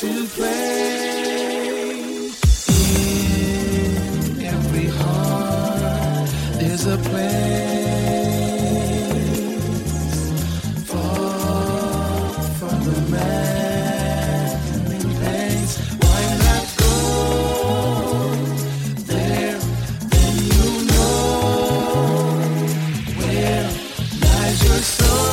to play. In every heart there's a place far from the maddening pains. Why not go there? Then you know where lies your soul.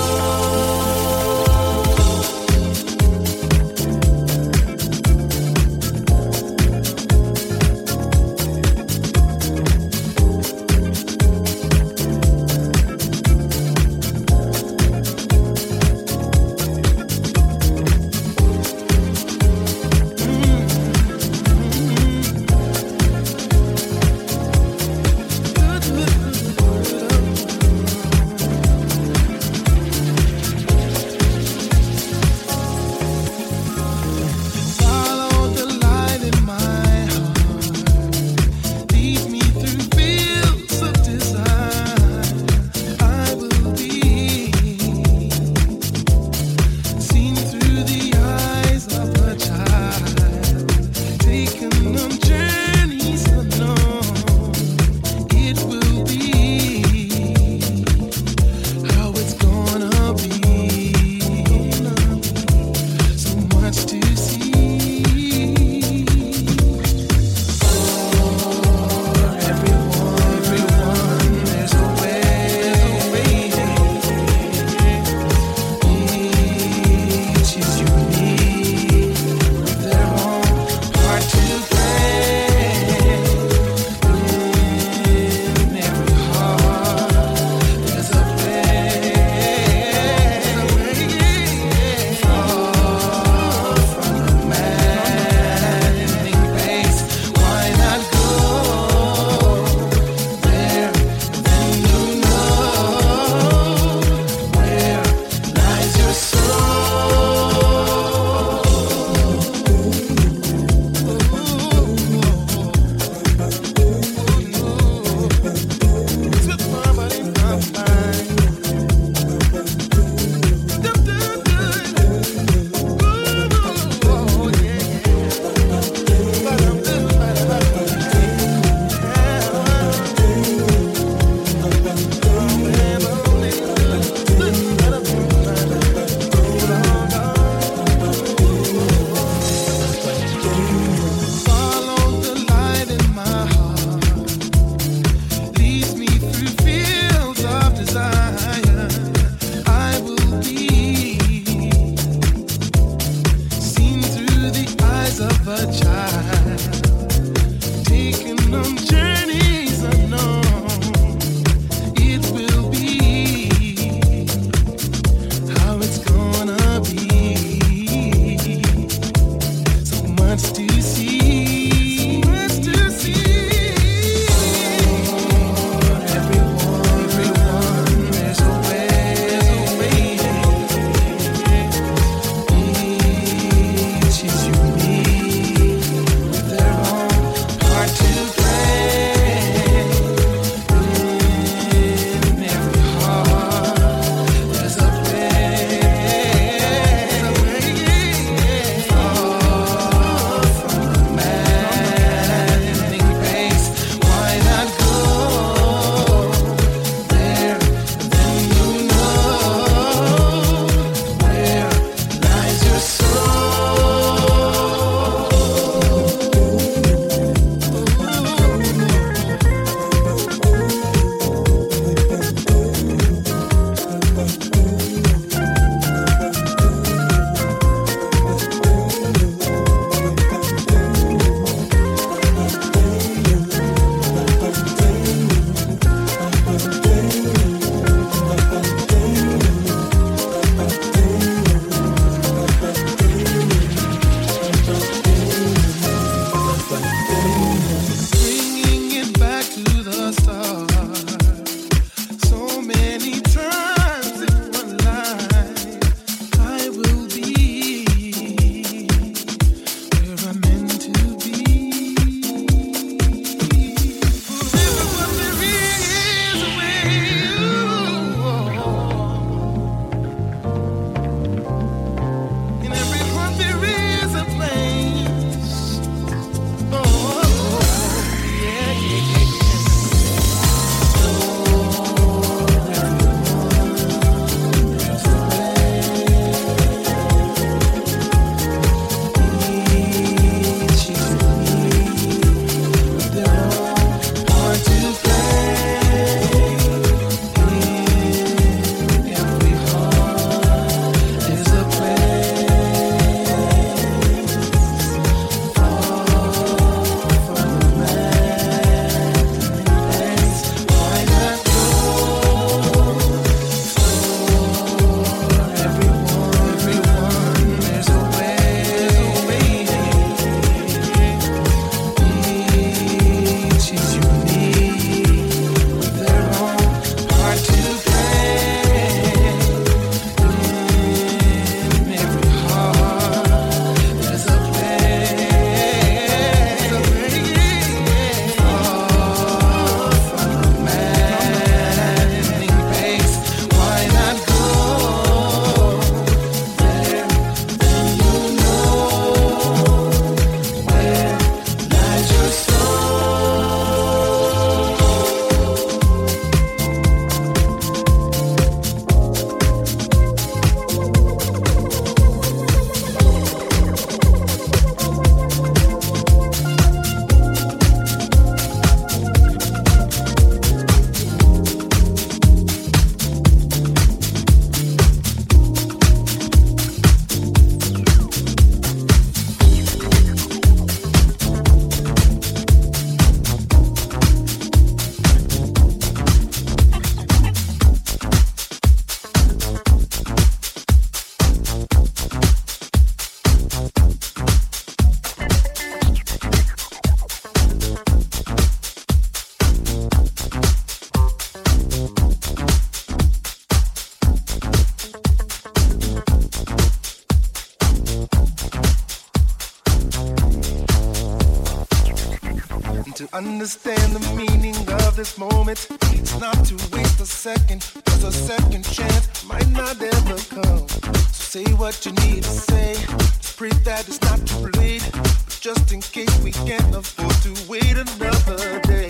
to understand the meaning of this moment. It's not to waste a second, cause a second chance might not ever come. So say what you need to say, just pray that it's not too late, but just in case we can't afford to wait another day.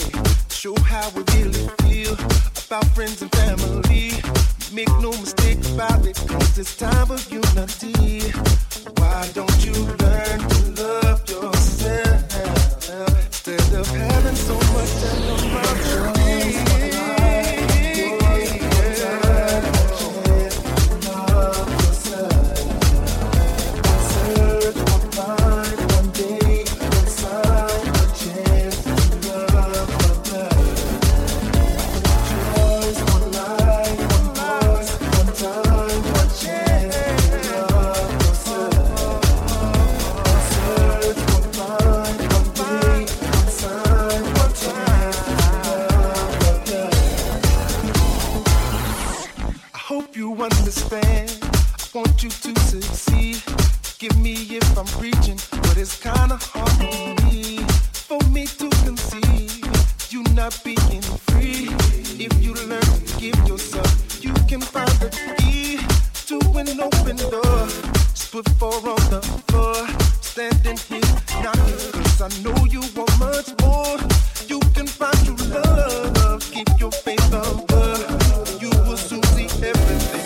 Show how we really feel about friends and family. Make no mistake about it, cause it's time of unity. Why don't you learn to love yourself instead of having so much animosity? Understand, I want you to succeed. Give me if I'm preaching, but it's kinda hard for me to conceive. You not being free. If you learn to give yourself, you can find the key to an open door. Just put four on the floor, standing here knocking, cause I know you want much more. You can find true love, keep your faith up. You will soon see everything.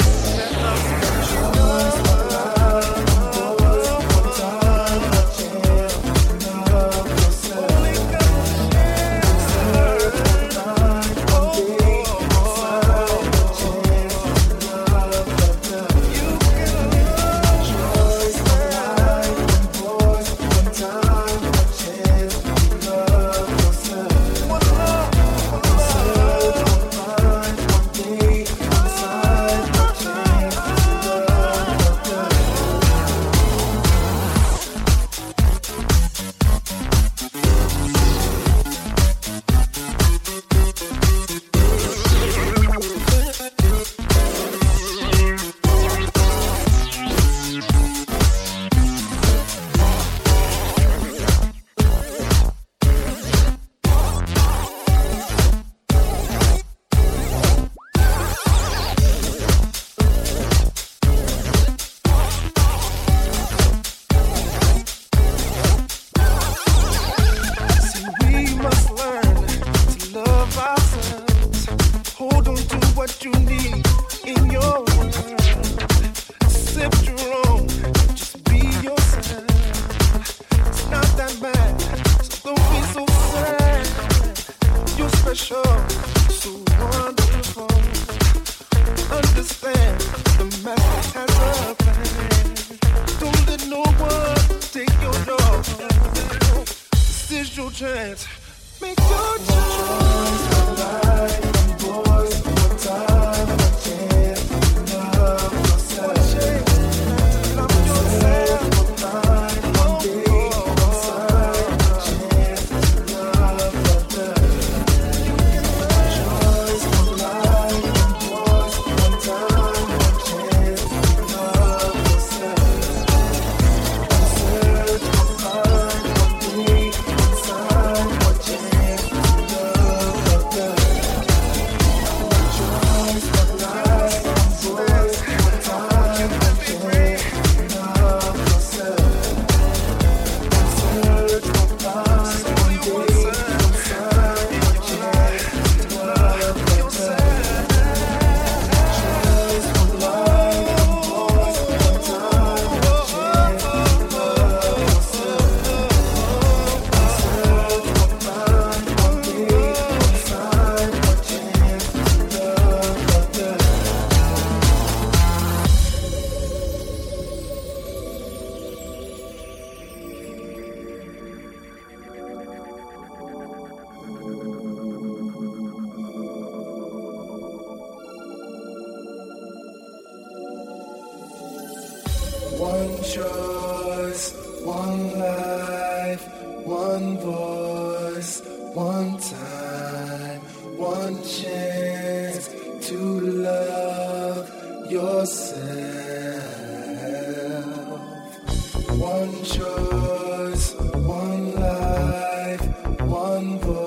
One choice, one life, one voice.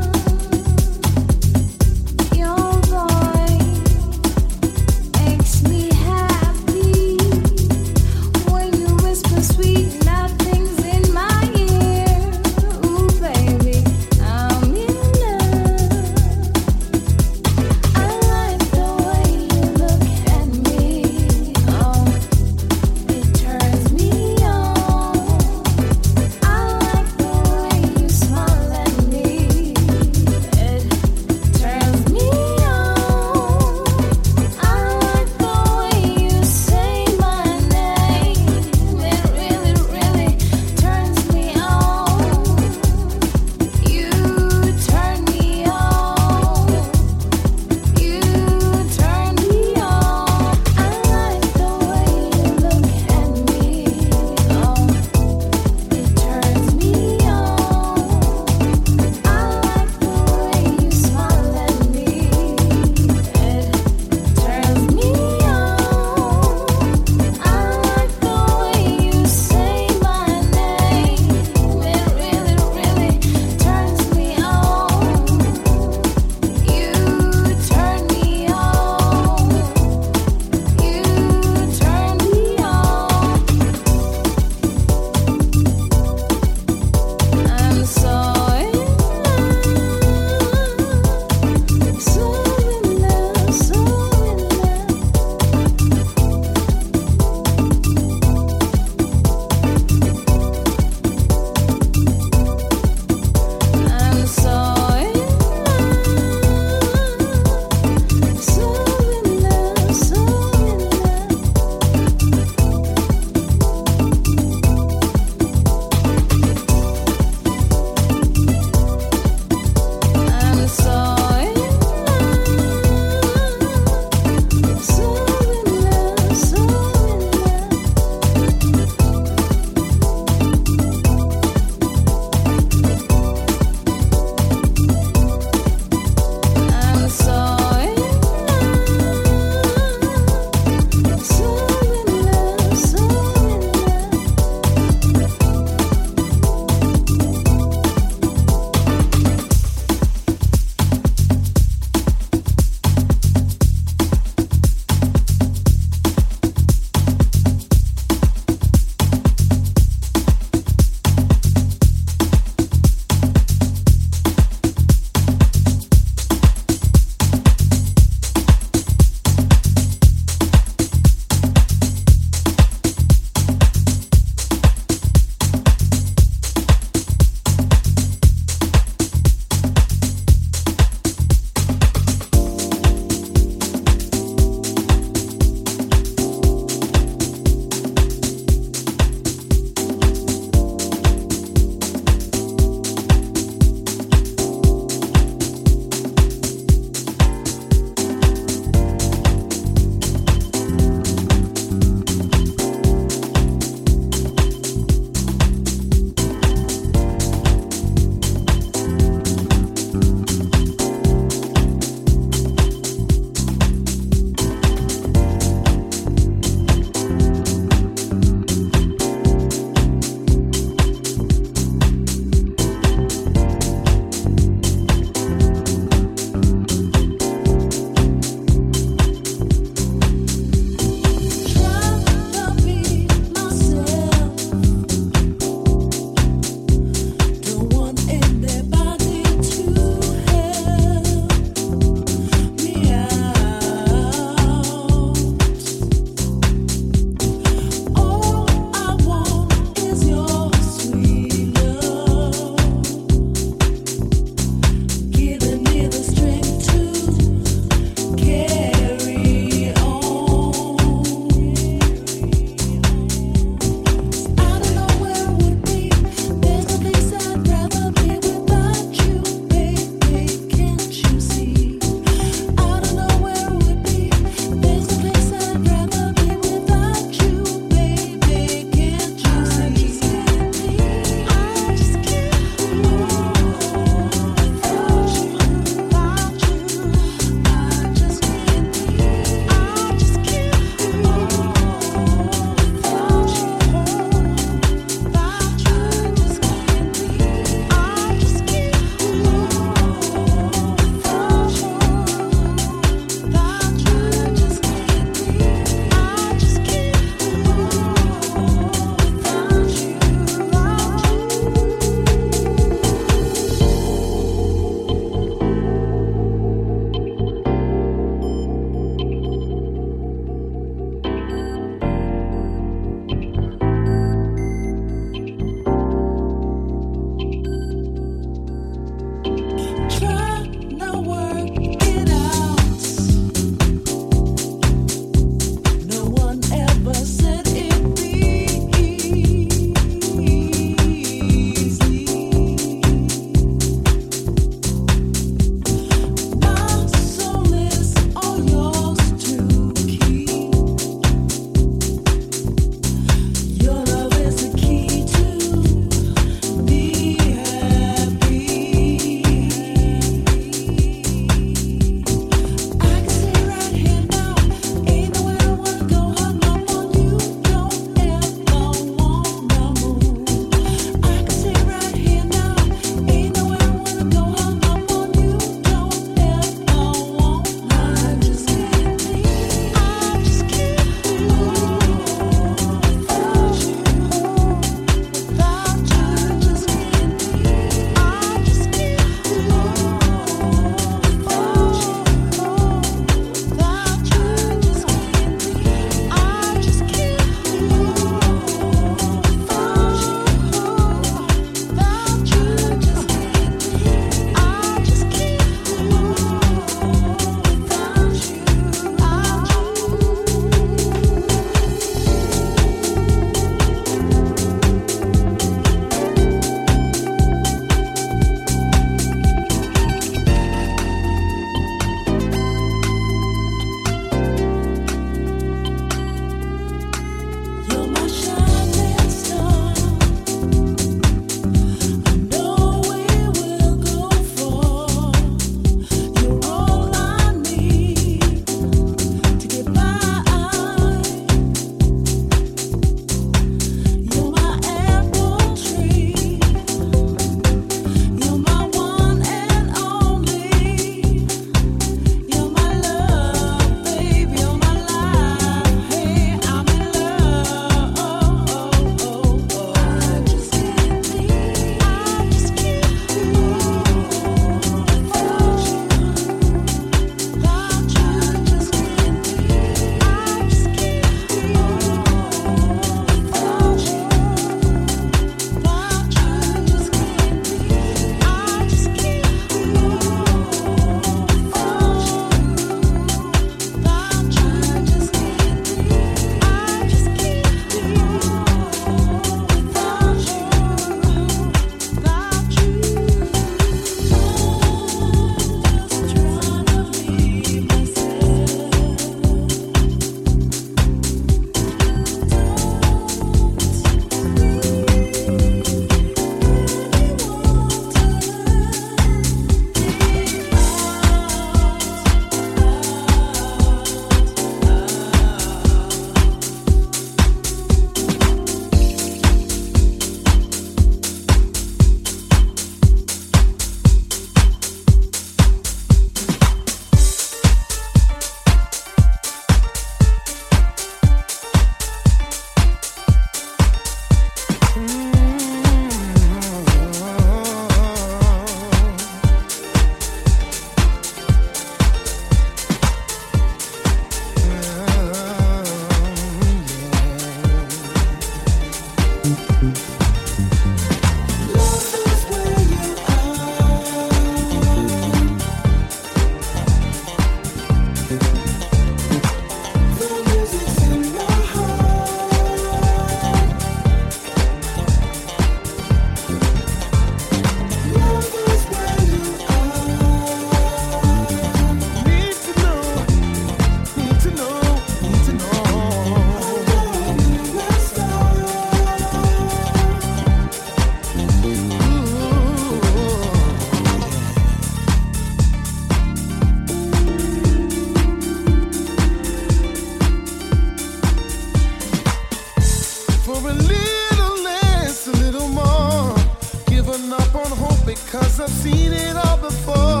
because I've seen it all before.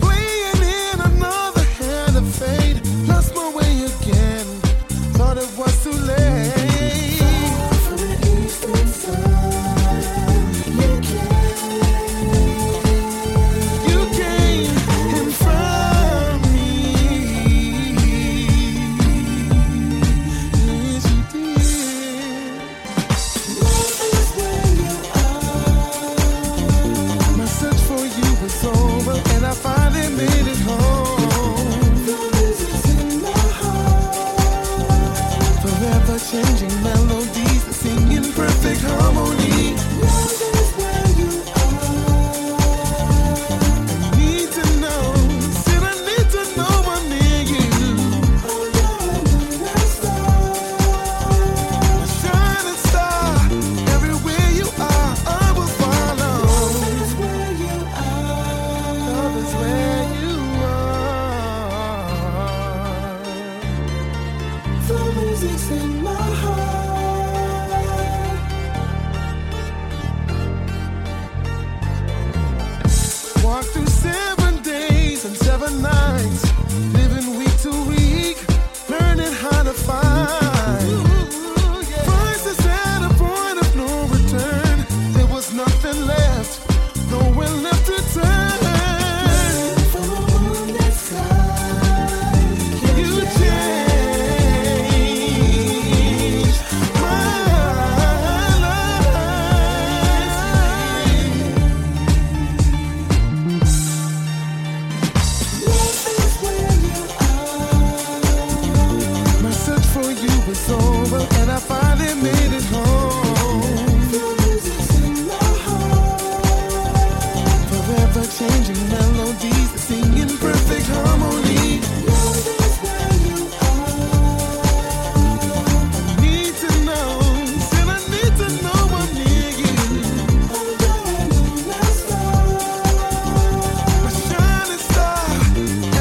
Playing in another hand of fate, lost my way again, thought it was too late. Far from the eastern sun, you came in front of me. Yes, you did. Love is where you are. My search for you was over, and I finally made it home. The music's in my heart, forever changing melodies, sing in perfect harmony. Love is where you are. I need to know, said I need to know I'm near you. Oh, you're my star, a shining star. Everywhere you are, I will follow. Love is where you are. Love is where you are. The music's in my heart. Walked through 7 days and 7 nights, living week to week, learning how to find. Prices at a point of no return, there was nothing left, no one left to turn. From a wounded side, You changed my life. Love is where you are. My search for you was over, and I finally made it home. The music's in my heart, Forever changing melodies, singing perfect harmony. Love is where you are. Need to know, said I need to know I'm near you. Oh, you're my star, A shining star,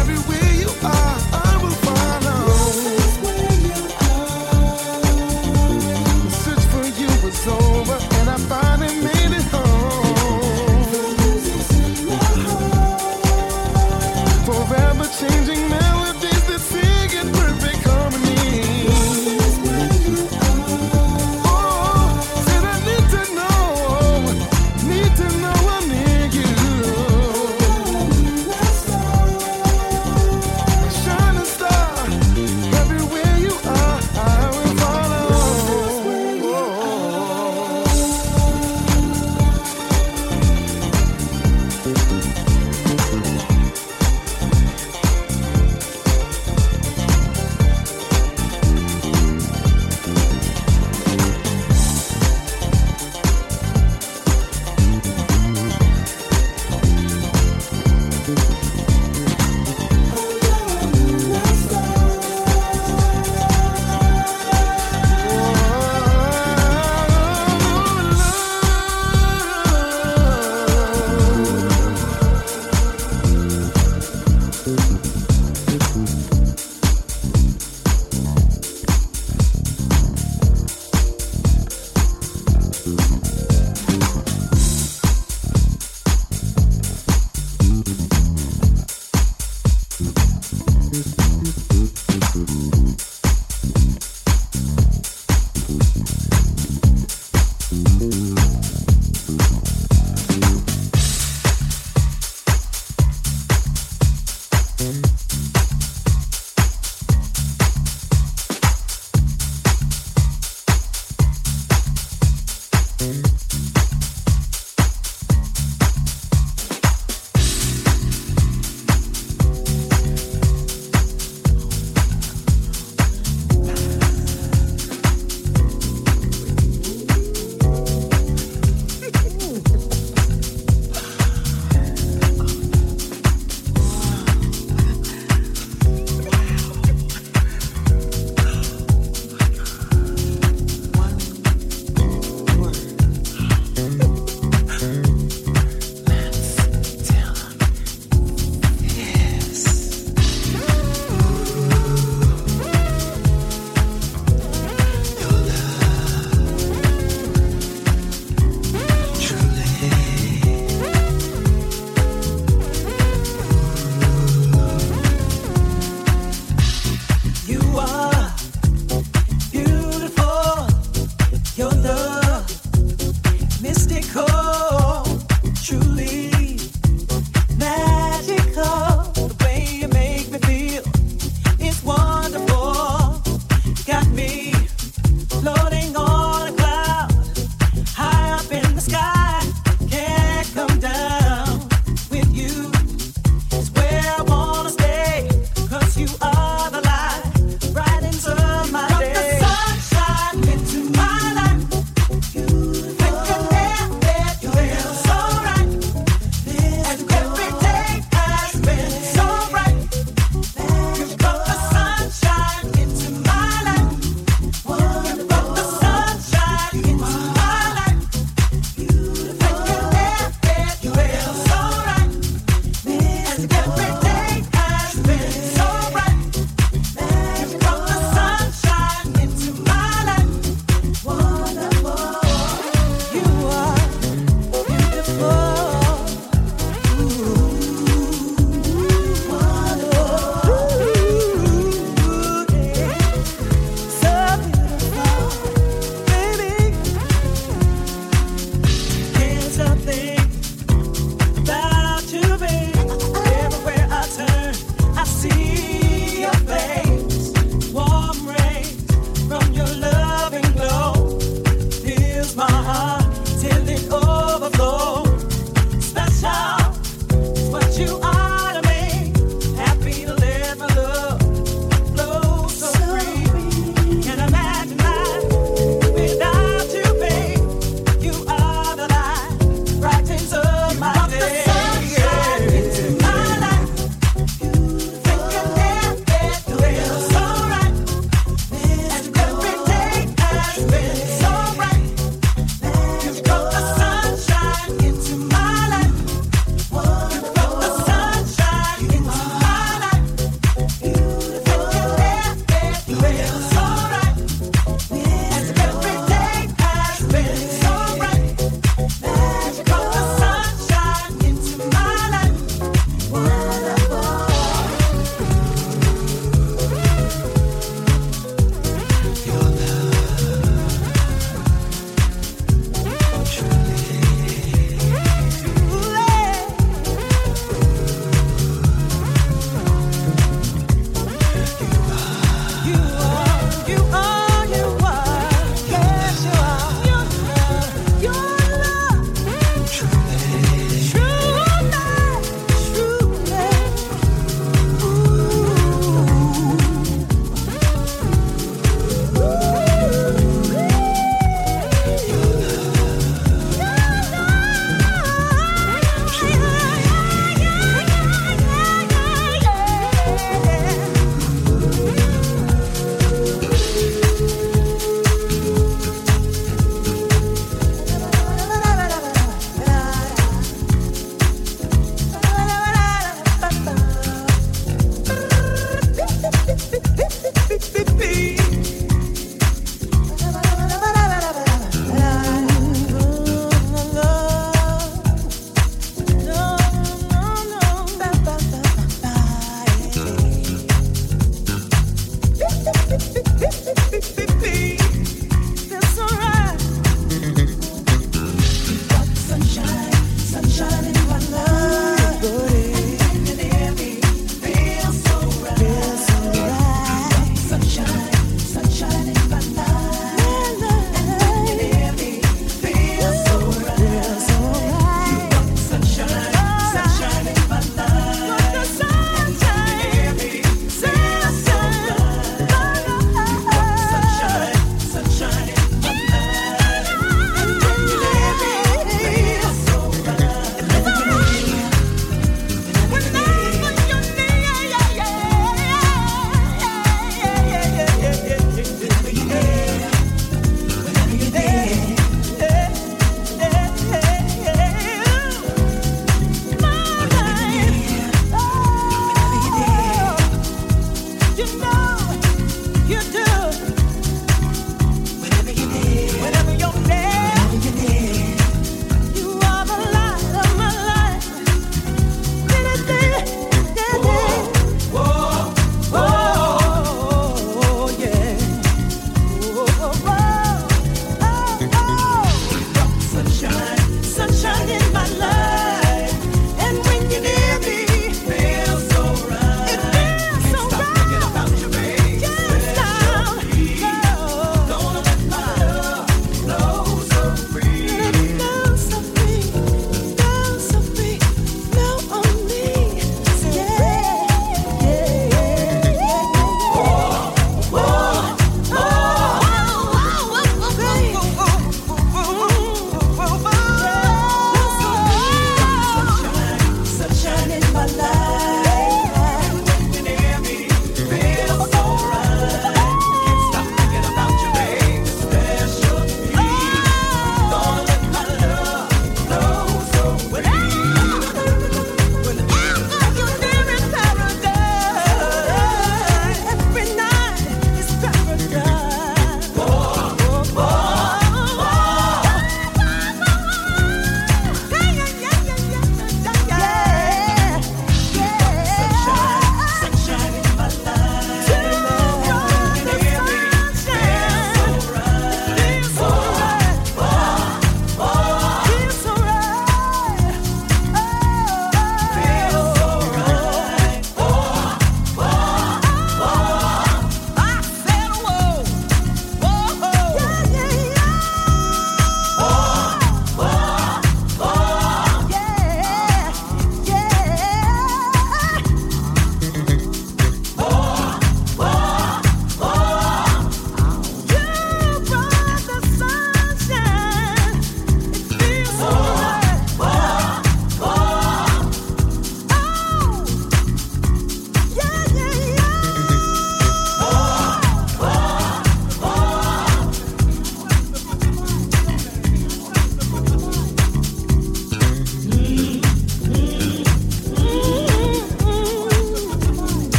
everywhere you are, I will follow. is where you are. Search for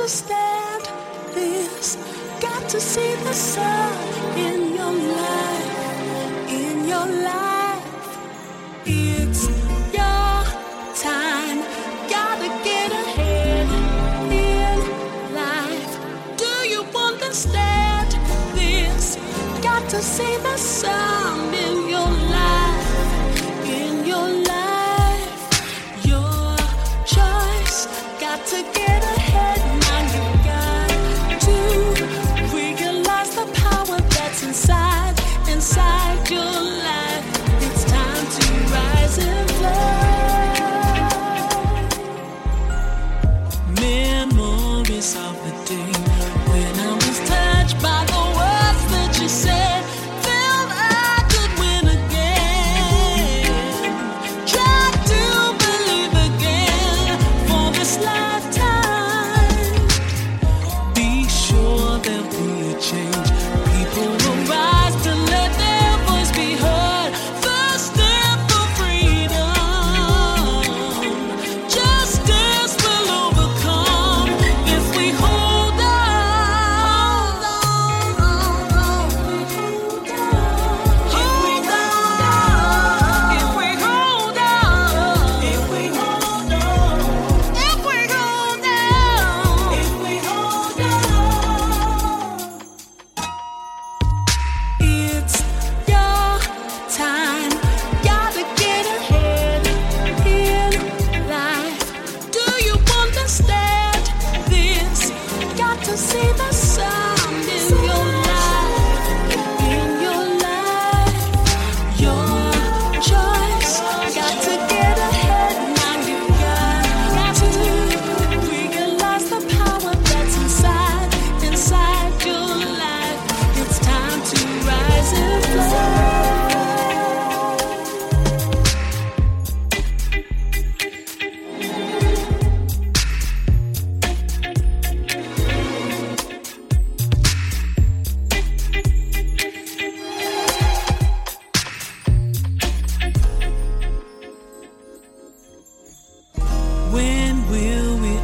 understand this. Got to see the sun in your life, in your life. It's your time. Gotta get ahead in life. Do you understand this? Got to see the sun in your life, in your life. Your choice. Got to get ahead. Inside your life, it's time to rise and fly. Memories of the day when I was touched by the words that you said. Felt I could win again. Try to believe again for this lifetime. Be sure that we change. People will rise. To see the sun in your life, your choice. Got to get ahead, now you got to realize the power that's inside your life. It's time to rise and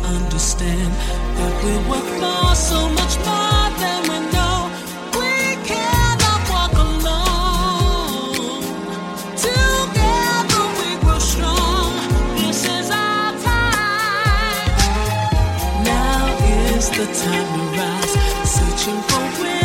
understand that we were for so much more than we know. We cannot walk alone. Together we grow strong. This is our time. Now is the time we rise, searching for.